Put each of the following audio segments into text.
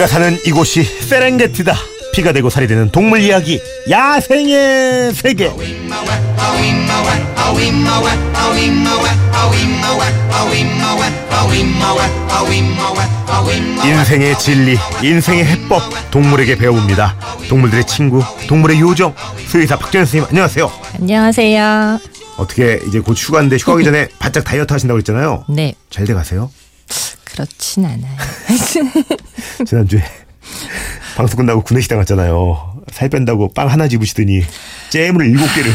우리가 사는 이곳이 세렝게티다. 피가 되고 살이 되는 동물 이야기, 야생의 세계. 인생의 진리, 인생의 해법, 동물에게 배워봅니다. 동물들의 친구, 동물의 요정, 수의사 박정윤 선생님, 안녕하세요. 안녕하세요. 어떻게 이제 곧 휴가인데, 휴가기 전에 바짝 다이어트 하신다고 그랬잖아요. 네. 잘 돼가세요? 그렇진 않아요. 지난주에 방송 끝나고 구내식당 갔잖아요. 살 뺀다고 빵 하나 집으시더니 잼을 7개를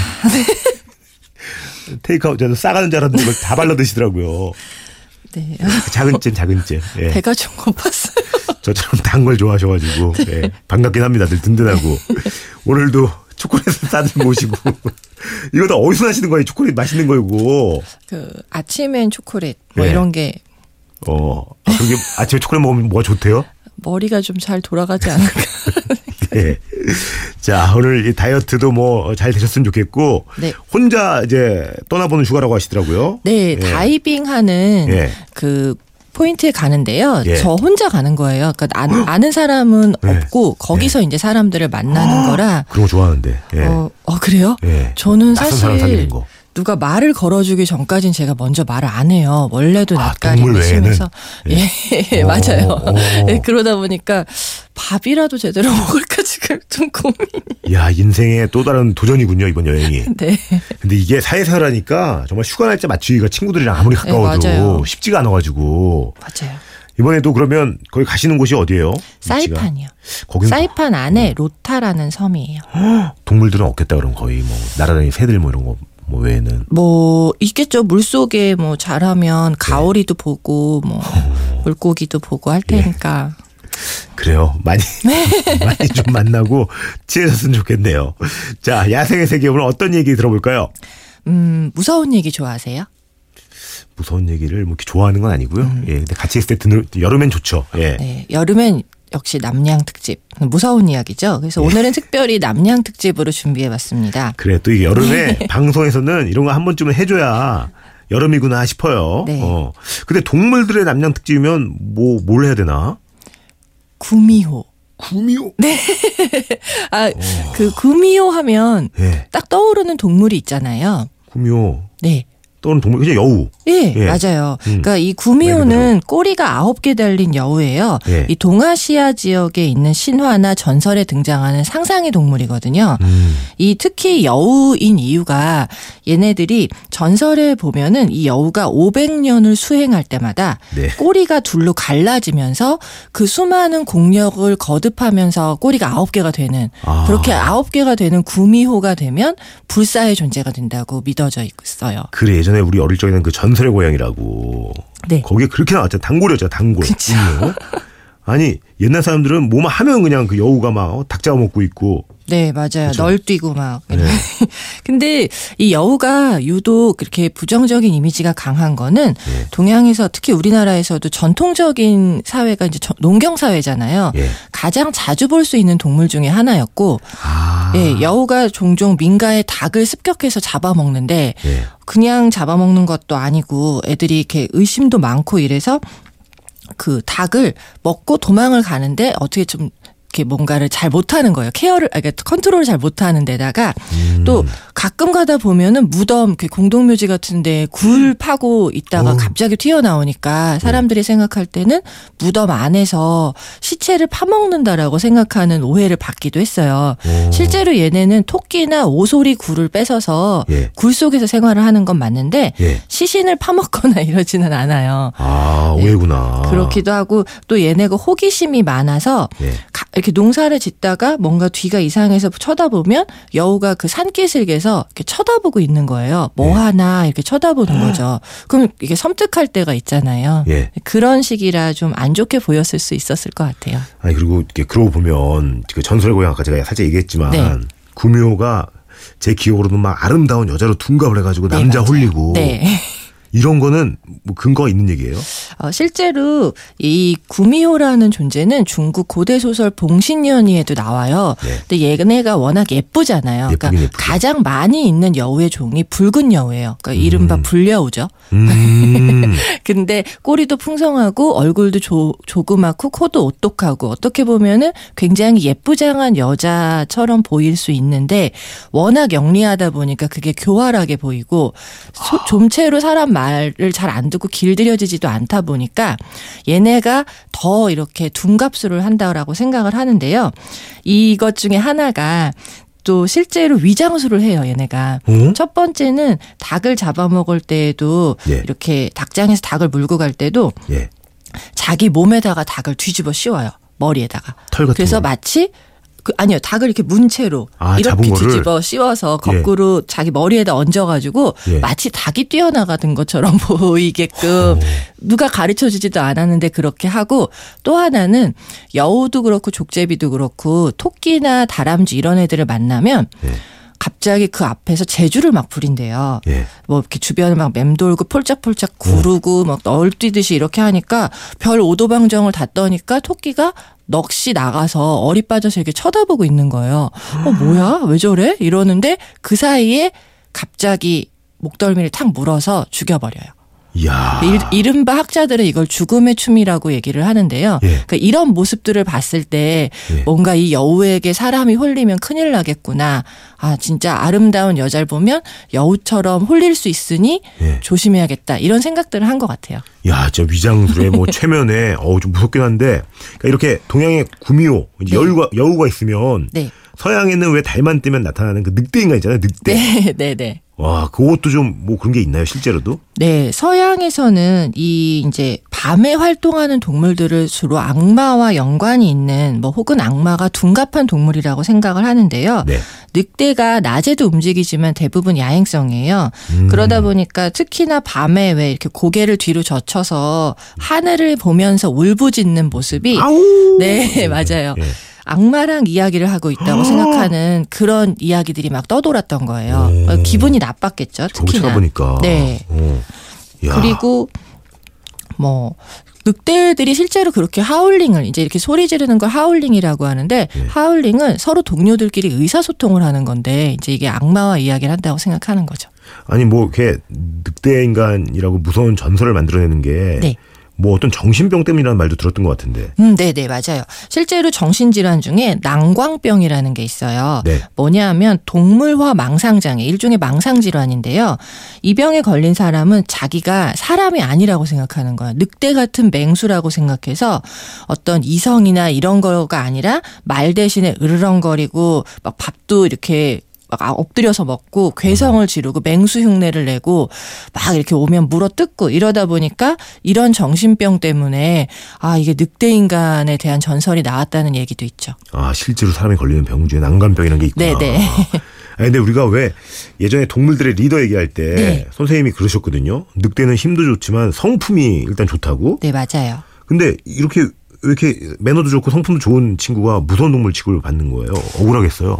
테이크아웃 저도 싸가는 줄 알았는데 이걸 다 발라 드시더라고요. 네. 작은 잼. 예. 배가 좀 고팠어요. 저처럼 단 걸 좋아하셔가지고. 네. 예. 반갑긴 합니다. 늘 든든하고. 오늘도 초콜릿을 싸들 모시고. 이거 다 어디서 하시는 거예요? 초콜릿 맛있는 거이고. 그 아침엔 초콜릿 뭐 예. 이런 게. 그게 아침에 초콜릿 먹으면 뭐가 좋대요? 머리가 좀 잘 돌아가지 않을까. 네. 자, 오늘 이 다이어트도 뭐 잘 되셨으면 좋겠고. 네. 혼자 이제 떠나보는 휴가라고 하시더라고요. 네. 예. 다이빙하는 예. 그 포인트에 가는데요. 예. 저 혼자 가는 거예요. 그러니까 아는 사람은 네. 없고 거기서 네. 이제 사람들을 만나는 거라. 그런 거 좋아하는데. 예. 그래요? 예. 저는 사실 누가 말을 걸어주기 전까지는 제가 먼저 말을 안 해요. 원래도 낯가림이 심해서. 예, 예. 맞아요. 예, 그러다 보니까 밥이라도 제대로 먹을까 지금 좀 고민이. 야, 인생의 또 다른 도전이군요, 이번 여행이. 네. 근데 이게 사회생활 하니까 정말 휴가 날짜 맞추기가 친구들이랑 아무리 가까워도 네, 쉽지가 않아가지고. 맞아요. 이번에도 그러면 거기 가시는 곳이 어디예요? 사이판이요. 사이판 안에 로타라는 섬이에요. 동물들은 없겠다 그럼 거의 뭐 날아다니는 새들 뭐 이런 거. 뭐 외에는 뭐 있겠죠. 물속에 뭐 잘하면 가오리도 네. 보고 뭐 물고기도 보고 할 테니까. 네. 그래요. 많이 좀 만나고 친해졌으면 좋겠네요. 자, 야생의 세계 오늘 어떤 얘기 들어볼까요? 무서운 얘기 좋아하세요? 무서운 얘기를 뭐 이렇게 좋아하는 건 아니고요. 예, 근데 같이 있을 때 듣는 여름엔 좋죠. 예. 네, 여름엔 역시 남양 특집. 무서운 이야기죠. 그래서 예. 오늘은 특별히 남양 특집으로 준비해봤습니다. 그래, 또 이게 여름에 방송에서는 이런 거 한 번쯤은 해줘야 여름이구나 싶어요. 네. 근데 동물들의 남양 특집이면 뭘 해야 되나? 구미호? 네. 그 구미호 하면 예. 딱 떠오르는 동물이 있잖아요. 구미호. 네. 또는 동물, 그냥 여우. 예, 예. 맞아요. 그러니까 이 구미호는 꼬리가 9개 달린 여우예요. 예. 이 동아시아 지역에 있는 신화나 전설에 등장하는 상상의 동물이거든요. 이 특히 여우인 이유가 얘네들이 전설에 보면은 이 여우가 500년을 수행할 때마다 네. 꼬리가 둘로 갈라지면서 그 수많은 공력을 거듭하면서 꼬리가 9개가 되는 그렇게 9개가 되는 구미호가 되면 불사의 존재가 된다고 믿어져 있어요. 그래, 예전에 우리 어릴 적에는 그 전설의 고향이라고. 네. 거기에 그렇게 나왔잖아. 단골이었잖아. 단골. 그쵸. 아니 옛날 사람들은 뭐만 하면 그냥 그 여우가 막 닭 잡아먹고 있고. 네, 맞아요. 그쵸? 널뛰고 막. 네. 근데 이 여우가 유독 그렇게 부정적인 이미지가 강한 거는 네. 동양에서 특히 우리나라에서도 전통적인 사회가 이제 농경 사회잖아요. 네. 가장 자주 볼 수 있는 동물 중에 하나였고, 예, 여우가 종종 민가에 닭을 습격해서 잡아먹는데 네. 그냥 잡아먹는 것도 아니고 애들이 이렇게 의심도 많고 이래서. 그 닭을 먹고 도망을 가는데 어떻게 좀 이렇게 뭔가를 잘 못하는 거예요. 컨트롤을 잘 못하는 데다가 또 가끔 가다 보면은 무덤, 공동묘지 같은데 굴 파고 있다가 갑자기 튀어나오니까 사람들이 생각할 때는 무덤 안에서 시체를 파먹는다라고 생각하는 오해를 받기도 했어요. 실제로 얘네는 토끼나 오소리 굴을 뺏어서 예. 굴 속에서 생활을 하는 건 맞는데 예. 시신을 파먹거나 이러지는 않아요. 오해구나. 네. 그렇기도 하고 또 얘네가 호기심이 많아서 예. 이렇게 농사를 짓다가 뭔가 뒤가 이상해서 쳐다보면 여우가 그 산기슭에서 이렇게 쳐다보고 있는 거예요. 뭐 예. 하나 이렇게 쳐다보는 거죠. 그럼 이게 섬뜩할 때가 있잖아요. 예. 그런 식이라 좀 안 좋게 보였을 수 있었을 것 같아요. 아니 그리고 이렇게 그러고 보면 그 전설의 고향 아까 제가 살짝 얘기했지만 네. 구미호가 제 기억으로는 막 아름다운 여자로 둔갑을 해가지고 남자 홀리고. 네. 이런 거는 뭐 근거가 있는 얘기예요? 실제로 이 구미호라는 존재는 중국 고대 소설 봉신연의에도 나와요. 네. 근데 얘네가 워낙 예쁘잖아요. 그러니까 가장 많이 있는 여우의 종이 붉은 여우예요. 그러니까 이른바 불려우죠. 근데 꼬리도 풍성하고 얼굴도 조그맣고 코도 오똑하고 어떻게 보면은 굉장히 예쁘장한 여자처럼 보일 수 있는데 워낙 영리하다 보니까 그게 교활하게 보이고 좀채로 사람 말을 잘 안 듣고 길들여지지도 않다 보니까 얘네가 더 이렇게 둔갑술을 한다라고 생각을 하는데요. 이것 중에 하나가 또 실제로 위장술을 해요, 얘네가. 첫 번째는 닭을 잡아먹을 때에도 예. 이렇게 닭장에서 닭을 물고 갈 때도 예. 자기 몸에다가 닭을 뒤집어 씌워요. 머리에다가. 털 같은 그래서 건. 마치 아니요. 닭을 이렇게 문 채로 이렇게 뒤집어 씌워서 거꾸로 예. 자기 머리에다 얹어가지고 예. 마치 닭이 뛰어나가는 것처럼 보이게끔 누가 가르쳐주지도 않았는데 그렇게 하고 또 하나는 여우도 그렇고 족제비도 그렇고 토끼나 다람쥐 이런 애들을 만나면 예. 갑자기 그 앞에서 재주를 막 부린대요. 예. 뭐 이렇게 주변을 막 맴돌고 폴짝폴짝 구르고 막 널뛰듯이 이렇게 하니까 별 오도방정을 다 떠니까 토끼가 넋이 나가서 어리 빠져서 이렇게 쳐다보고 있는 거예요. 뭐야? 왜 저래? 이러는데 그 사이에 갑자기 목덜미를 탁 물어서 죽여버려요. 이야. 이른바 학자들은 이걸 죽음의 춤이라고 얘기를 하는데요. 예. 그러니까 이런 모습들을 봤을 때 예. 뭔가 이 여우에게 사람이 홀리면 큰일 나겠구나. 아 진짜 아름다운 여자를 보면 여우처럼 홀릴 수 있으니 예. 조심해야겠다. 이런 생각들을 한 것 같아요. 야, 저 위장술에 뭐 최면에 좀 무섭긴 한데 그러니까 이렇게 동양의 구미호 네. 여우가 있으면 네. 서양에는 왜 달만 뜨면 나타나는 그 늑대인가 있잖아요. 늑대. 네, 네, 네. 와, 그것도 좀 뭐 그런 게 있나요, 실제로도? 네, 서양에서는 이 이제 밤에 활동하는 동물들을 주로 악마와 연관이 있는 뭐 혹은 악마가 둔갑한 동물이라고 생각을 하는데요. 네. 늑대가 낮에도 움직이지만 대부분 야행성이에요. 그러다 보니까 특히나 밤에 왜 이렇게 고개를 뒤로 젖혀서 하늘을 보면서 울부짖는 모습이 아우! 네, 맞아요. 네. 악마랑 이야기를 하고 있다고 생각하는 그런 이야기들이 막 떠돌았던 거예요. 기분이 나빴겠죠. 특히나. 보니까. 네. 그리고 뭐 늑대들이 실제로 그렇게 하울링을 이제 이렇게 소리 지르는 걸 하울링이라고 하는데 네. 하울링은 서로 동료들끼리 의사소통을 하는 건데 이제 이게 악마와 이야기를 한다고 생각하는 거죠. 아니 뭐 이렇게 늑대 인간이라고 무서운 전설을 만들어내는 게. 네. 뭐 어떤 정신병 때문이라는 말도 들었던 것 같은데. 네네 맞아요. 실제로 정신질환 중에 난광병이라는 게 있어요. 네. 뭐냐면 동물화 망상장애 일종의 망상질환인데요. 이 병에 걸린 사람은 자기가 사람이 아니라고 생각하는 거야. 늑대 같은 맹수라고 생각해서 어떤 이성이나 이런 거가 아니라 말 대신에 으르렁거리고 막 밥도 이렇게 막 엎드려서 먹고 괴성을 지르고 맹수 흉내를 내고 막 이렇게 오면 물어뜯고 이러다 보니까 이런 정신병 때문에 아 이게 늑대 인간에 대한 전설이 나왔다는 얘기도 있죠. 아 실제로 사람이 걸리는 병 중에 난간병이라는 게 있구나. 네네. 아니, 근데 우리가 왜 예전에 동물들의 리더 얘기할 때 네. 선생님이 그러셨거든요. 늑대는 힘도 좋지만 성품이 일단 좋다고. 네 맞아요. 근데 이렇게. 왜 이렇게 매너도 좋고 성품도 좋은 친구가 무서운 동물 취급을 받는 거예요? 억울하겠어요.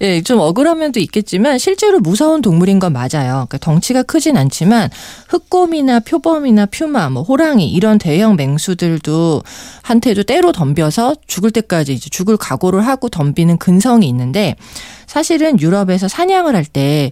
예, 좀 억울한 면도 있겠지만 실제로 무서운 동물인 건 맞아요. 그러니까 덩치가 크진 않지만 흑곰이나 표범이나 퓨마, 뭐 호랑이 이런 대형 맹수들도 한테도 때로 덤벼서 죽을 때까지 이제 죽을 각오를 하고 덤비는 근성이 있는데 사실은 유럽에서 사냥을 할 때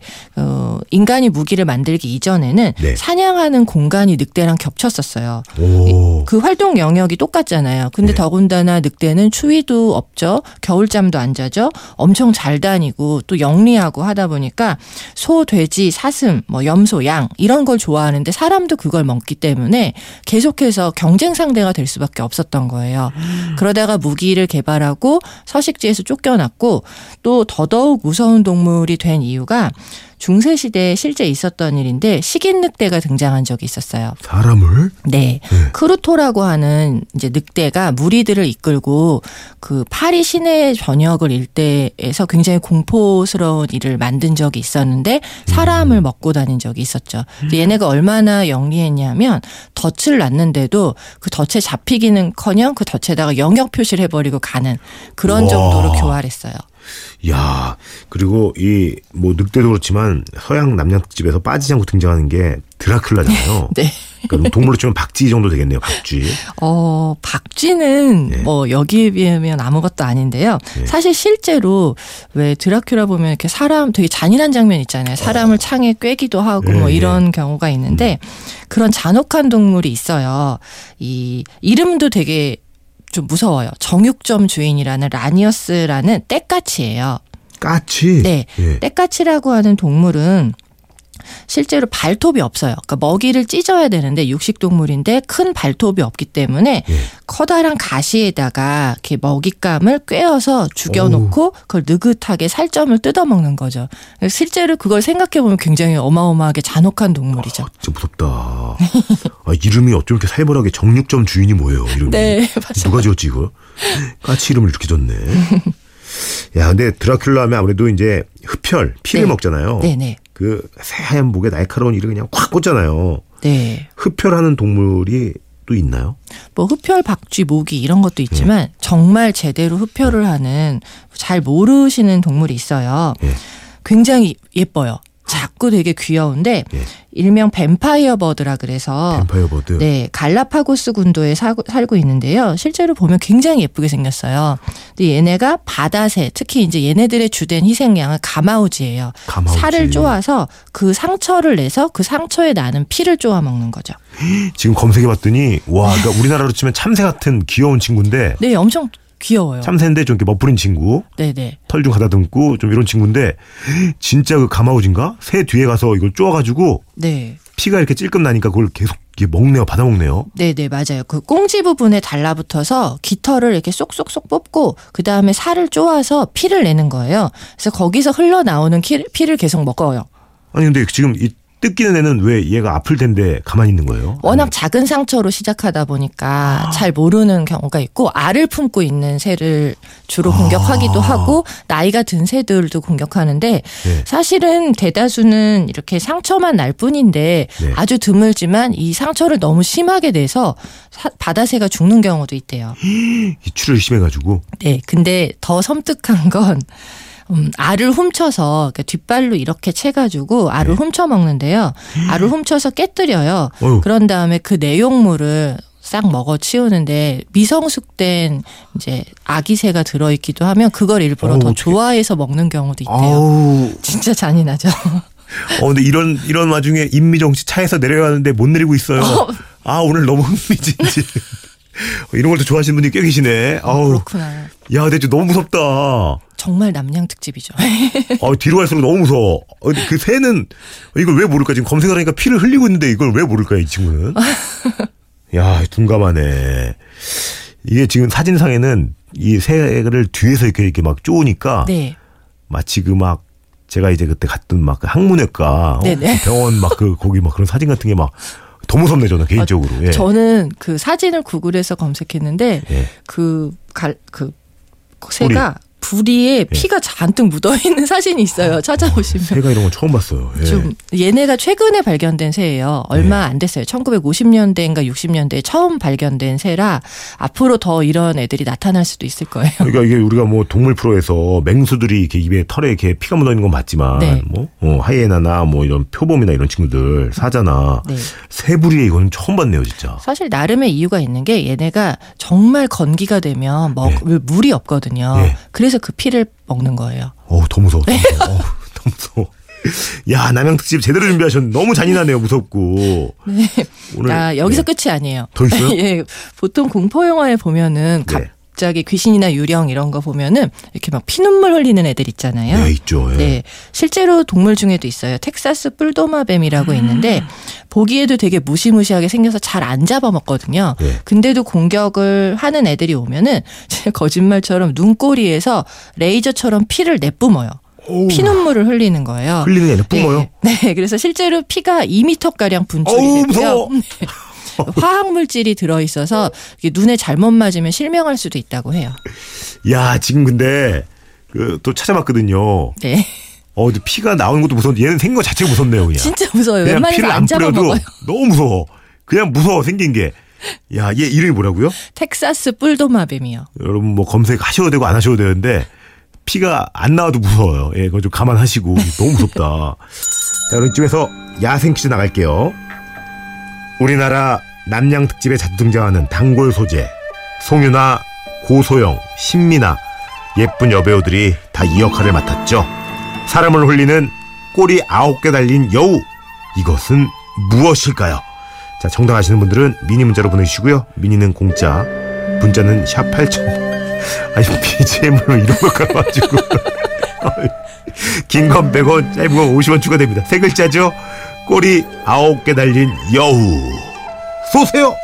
인간이 무기를 만들기 이전에는 네. 사냥하는 공간이 늑대랑 겹쳤었어요. 오. 그 활동 영역이 똑같잖아요. 근데 네. 더군다나 늑대는 추위도 없죠. 겨울잠도 안 자죠. 엄청 잘 다니고 또 영리하고 하다 보니까 소, 돼지, 사슴, 뭐 염소, 양 이런 걸 좋아하는데 사람도 그걸 먹기 때문에 계속해서 경쟁 상대가 될 수밖에 없었던 거예요. 그러다가 무기를 개발하고 서식지에서 쫓겨났고 또 더더욱 무서운 동물이 된 이유가 중세시대에 실제 있었던 일인데 식인늑대가 등장한 적이 있었어요. 사람을? 네. 네. 크루토라고 하는 이제 늑대가 무리들을 이끌고 그 파리 시내 전역을 일대에서 굉장히 공포스러운 일을 만든 적이 있었는데 사람을 먹고 다닌 적이 있었죠. 얘네가 얼마나 영리했냐면 덫을 놨는데도 그 덫에 잡히기는커녕 그 덫에다가 영역 표시를 해버리고 가는 그런 우와. 정도로 교활했어요. 야, 그리고 이 뭐 늑대도 그렇지만 서양 남양집에서 빠지지 않고 등장하는 게 드라큘라잖아요. 네. 그러니까 동물로 치면 박쥐 정도 되겠네요. 박쥐. 박쥐는 네. 뭐 여기에 비하면 아무것도 아닌데요. 네. 사실 실제로 왜 드라큘라 보면 이렇게 사람 되게 잔인한 장면 있잖아요. 사람을 창에 꿰기도 하고 네. 뭐 이런 경우가 있는데 그런 잔혹한 동물이 있어요. 이 이름도 되게 좀 무서워요. 정육점 주인이라는 라니어스라는 떼까치예요. 까치? 네. 예. 떼까치라고 하는 동물은 실제로 발톱이 없어요. 그러니까 먹이를 찢어야 되는데 육식동물인데 큰 발톱이 없기 때문에 예. 커다란 가시에다가 이렇게 먹잇감을 꿰어서 죽여놓고 오. 그걸 느긋하게 살점을 뜯어먹는 거죠. 실제로 그걸 생각해보면 굉장히 어마어마하게 잔혹한 동물이죠. 진짜 무섭다. 아, 이름이 어쩜 이렇게 살벌하게 정육점 주인이 뭐예요? 이름이. 네, 맞아요. 누가 지었지 이걸? 까치 이름을 이렇게 줬네. 야, 근데 드라큘라 하면 아무래도 이제 흡혈, 피를 네. 먹잖아요. 네네. 그 새하얀 목에 날카로운 이를 그냥 확 꽂잖아요. 네. 흡혈하는 동물이 또 있나요? 뭐 흡혈, 박쥐, 모기 이런 것도 있지만 네. 정말 제대로 흡혈을 하는 잘 모르시는 동물이 있어요. 네. 굉장히 예뻐요. 작고 되게 귀여운데 네. 일명 뱀파이어 버드라 그래서 뱀파이어 버드. 네, 갈라파고스 군도에 살고 있는데요. 실제로 보면 굉장히 예쁘게 생겼어요. 근데 얘네가 바다새, 특히 이제 얘네들의 주된 희생양은 가마우지예요. 가마우지. 살을 쪼아서 그 상처를 내서 그 상처에 나는 피를 쪼아 먹는 거죠. 지금 검색해봤더니 와, 그러니까 우리나라로 치면 참새 같은 귀여운 친구인데. 네, 엄청. 귀여워요. 참새인데 좀 이렇게 멋부린 친구. 네네. 털 좀 가다듬고 좀 이런 친구인데 진짜 그 가마우진가? 새 뒤에 가서 이걸 쪼아가지고 네. 피가 이렇게 찔끔 나니까 그걸 계속 먹네요. 받아먹네요. 네네 맞아요. 그 꽁지 부분에 달라붙어서 깃털을 이렇게 쏙쏙쏙 뽑고 그다음에 살을 쪼아서 피를 내는 거예요. 그래서 거기서 흘러나오는 피를 계속 먹어요. 아니 근데 지금 이 뜯기는 애는 왜 얘가 아플 텐데 가만히 있는 거예요? 워낙 작은 상처로 시작하다 보니까 잘 모르는 경우가 있고 알을 품고 있는 새를 주로 공격하기도 하고 나이가 든 새들도 공격하는데 네. 사실은 대다수는 이렇게 상처만 날 뿐인데 네. 아주 드물지만 이 상처를 너무 심하게 내서 바다새가 죽는 경우도 있대요. 이 출혈이 심해가지고? 네. 근데 더 섬뜩한 건 알을 훔쳐서 그러니까 뒷발로 이렇게 채가지고 알을 네. 훔쳐 먹는데요. 알을 훔쳐서 깨뜨려요. 어휴. 그런 다음에 그 내용물을 싹 먹어 치우는데 미성숙된 이제 아기새가 들어있기도 하면 그걸 일부러 더 좋아해서 먹는 경우도 있대요. 아우. 진짜 잔인하죠. 근데 이런 와중에 임미정 씨 차에서 내려가는데 못 내리고 있어요. 아 오늘 너무 흥미진진. 이런 걸 또 좋아하시는 분이 꽤 계시네. 그렇구나. 야, 근데 너무 무섭다. 정말 남양 특집이죠. 뒤로 갈수록 너무 무서워. 그 새는 이걸 왜 모를까? 지금 검색을 하니까 피를 흘리고 있는데 이걸 왜 모를까요? 이 친구는. 야, 둔감하네. 이게 지금 사진상에는 이 새를 뒤에서 이렇게 막 쪼으니까 네. 마치 그 막 제가 이제 그때 갔던 막 항문외과 병원 막 그 거기 막 그런 사진 같은 게 막 더 무섭네, 저는 개인적으로. 예. 저는 그 사진을 구글에서 검색했는데 예. 그 새가 부리에 피가 잔뜩 묻어있는 사진이 있어요. 찾아보시면. 새가 이런 건 처음 봤어요. 예. 좀 얘네가 최근에 발견된 새예요. 얼마 안 됐어요. 1950년대인가 60년대에 처음 발견된 새라 앞으로 더 이런 애들이 나타날 수도 있을 거예요. 그러니까 이게 우리가 뭐 동물 프로에서 맹수들이 이렇게 입에 털에 이렇게 피가 묻어있는 건 맞지만 네. 뭐 하이에나나 뭐 이런 표범이나 이런 친구들 사자나 네. 새 부리에 이건 처음 봤네요, 진짜. 사실 나름의 이유가 있는 게 얘네가 정말 건기가 되면 물이 없거든요. 네. 그래서 그 피를 먹는 거예요. 더 무서워. 더 무서워. 야, 남양특집 제대로 준비하셨는데 너무 잔인하네요. 무섭고. 네. 오늘 여기서 끝이 아니에요. 더 있어요? 예. 보통 공포 영화에 보면은 갑자기 귀신이나 유령 이런 거 보면은 이렇게 막 피눈물 흘리는 애들 있잖아요. 네, 있죠. 예. 네. 실제로 동물 중에도 있어요. 텍사스 뿔도마뱀이라고 있는데 보기에도 되게 무시무시하게 생겨서 잘 안 잡아먹거든요. 네. 근데도 공격을 하는 애들이 오면은 거짓말처럼 눈꼬리에서 레이저처럼 피를 내뿜어요. 피눈물을 흘리는 거예요. 흘리는 애는 뿜어요? 네. 네. 그래서 실제로 피가 2m가량 분출이 되고요. 화학물질이 들어있어서 눈에 잘못 맞으면 실명할 수도 있다고 해요. 야, 지금 근데 또 찾아봤거든요. 네. 피가 나오는 것도 무서운데 얘는 생긴 거 자체가 무섭네요. 그냥. 진짜 무서워요. 그냥 웬만해서 피를 안 뿌려도 너무 무서워. 그냥 무서워 생긴 게. 야, 얘 이름이 뭐라고요? 텍사스 뿔도마뱀이요. 여러분 뭐 검색하셔도 되고 안 하셔도 되는데 피가 안 나와도 무서워요. 예, 그거 좀 감안하시고. 너무 무섭다. 자, 그럼 이쯤에서 야생 퀴즈 나갈게요. 우리나라 남양 특집에 자주 등장하는 단골 소재 송유나, 고소영, 신미나 예쁜 여배우들이 다 이 역할을 맡았죠. 사람을 홀리는 꼬리 9개 달린 여우, 이것은 무엇일까요? 자, 정답 아시는 분들은 미니 문자로 보내주시고요. 미니는 공짜, 문자는 샵 8000. 아니 BGM으로 이런 걸 깔아가지고. 긴 건 100원, 짧은 건 50원 추가됩니다. 세 글자죠. 꼬리 9개 달린 여우, 쏘세요.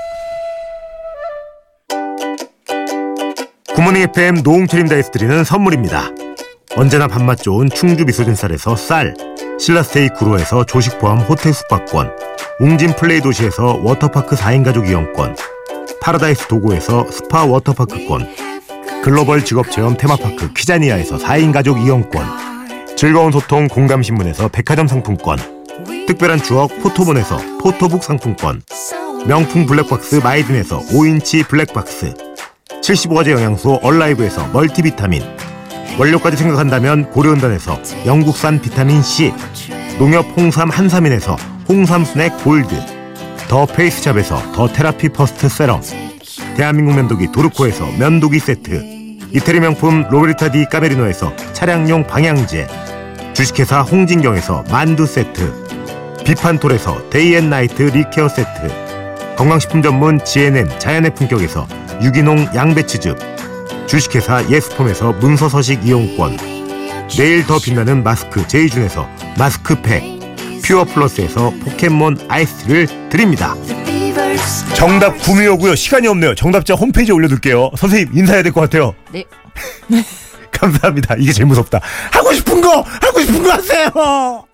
굿모닝FM 노홍철임 다이스 드리는 선물입니다. 언제나 밥맛 좋은 충주 미소진 쌀에서 쌀, 신라스테이 구로에서 조식 포함 호텔 숙박권, 웅진 플레이 도시에서 워터파크 4인 가족 이용권, 파라다이스 도고에서 스파 워터파크권, 글로벌 직업체험 테마파크 퀴자니아에서 4인 가족 이용권, 즐거운 소통 공감신문에서 백화점 상품권, 특별한 추억 포토본에서 포토북 상품권, 명품 블랙박스 마이든에서 5인치 블랙박스, 75가지 영양소 얼라이브에서 멀티비타민, 원료까지 생각한다면 고려은단에서 영국산 비타민C, 농협 홍삼 한삼인에서 홍삼 스낵 골드, 더 페이스샵에서 더 테라피 퍼스트 세럼, 대한민국 면도기 도르코에서 면도기 세트, 이태리 명품 로베르타 디 까메리노에서 차량용 방향제, 주식회사 홍진경에서 만두 세트, 비판톨에서 데이앤나이트 리케어 세트, 건강식품 전문 GNM 자연의 품격에서 유기농 양배추즙, 주식회사 예스폼에서 문서서식 이용권, 내일 더 빛나는 마스크 제이준에서 마스크팩, 퓨어플러스에서 포켓몬 아이스를 드립니다. 정답 구미호고요. 시간이 없네요. 정답자 홈페이지에 올려둘게요. 선생님 인사해야 될 것 같아요. 네. 감사합니다. 이게 제일 무섭다. 하고 싶은 거 하세요.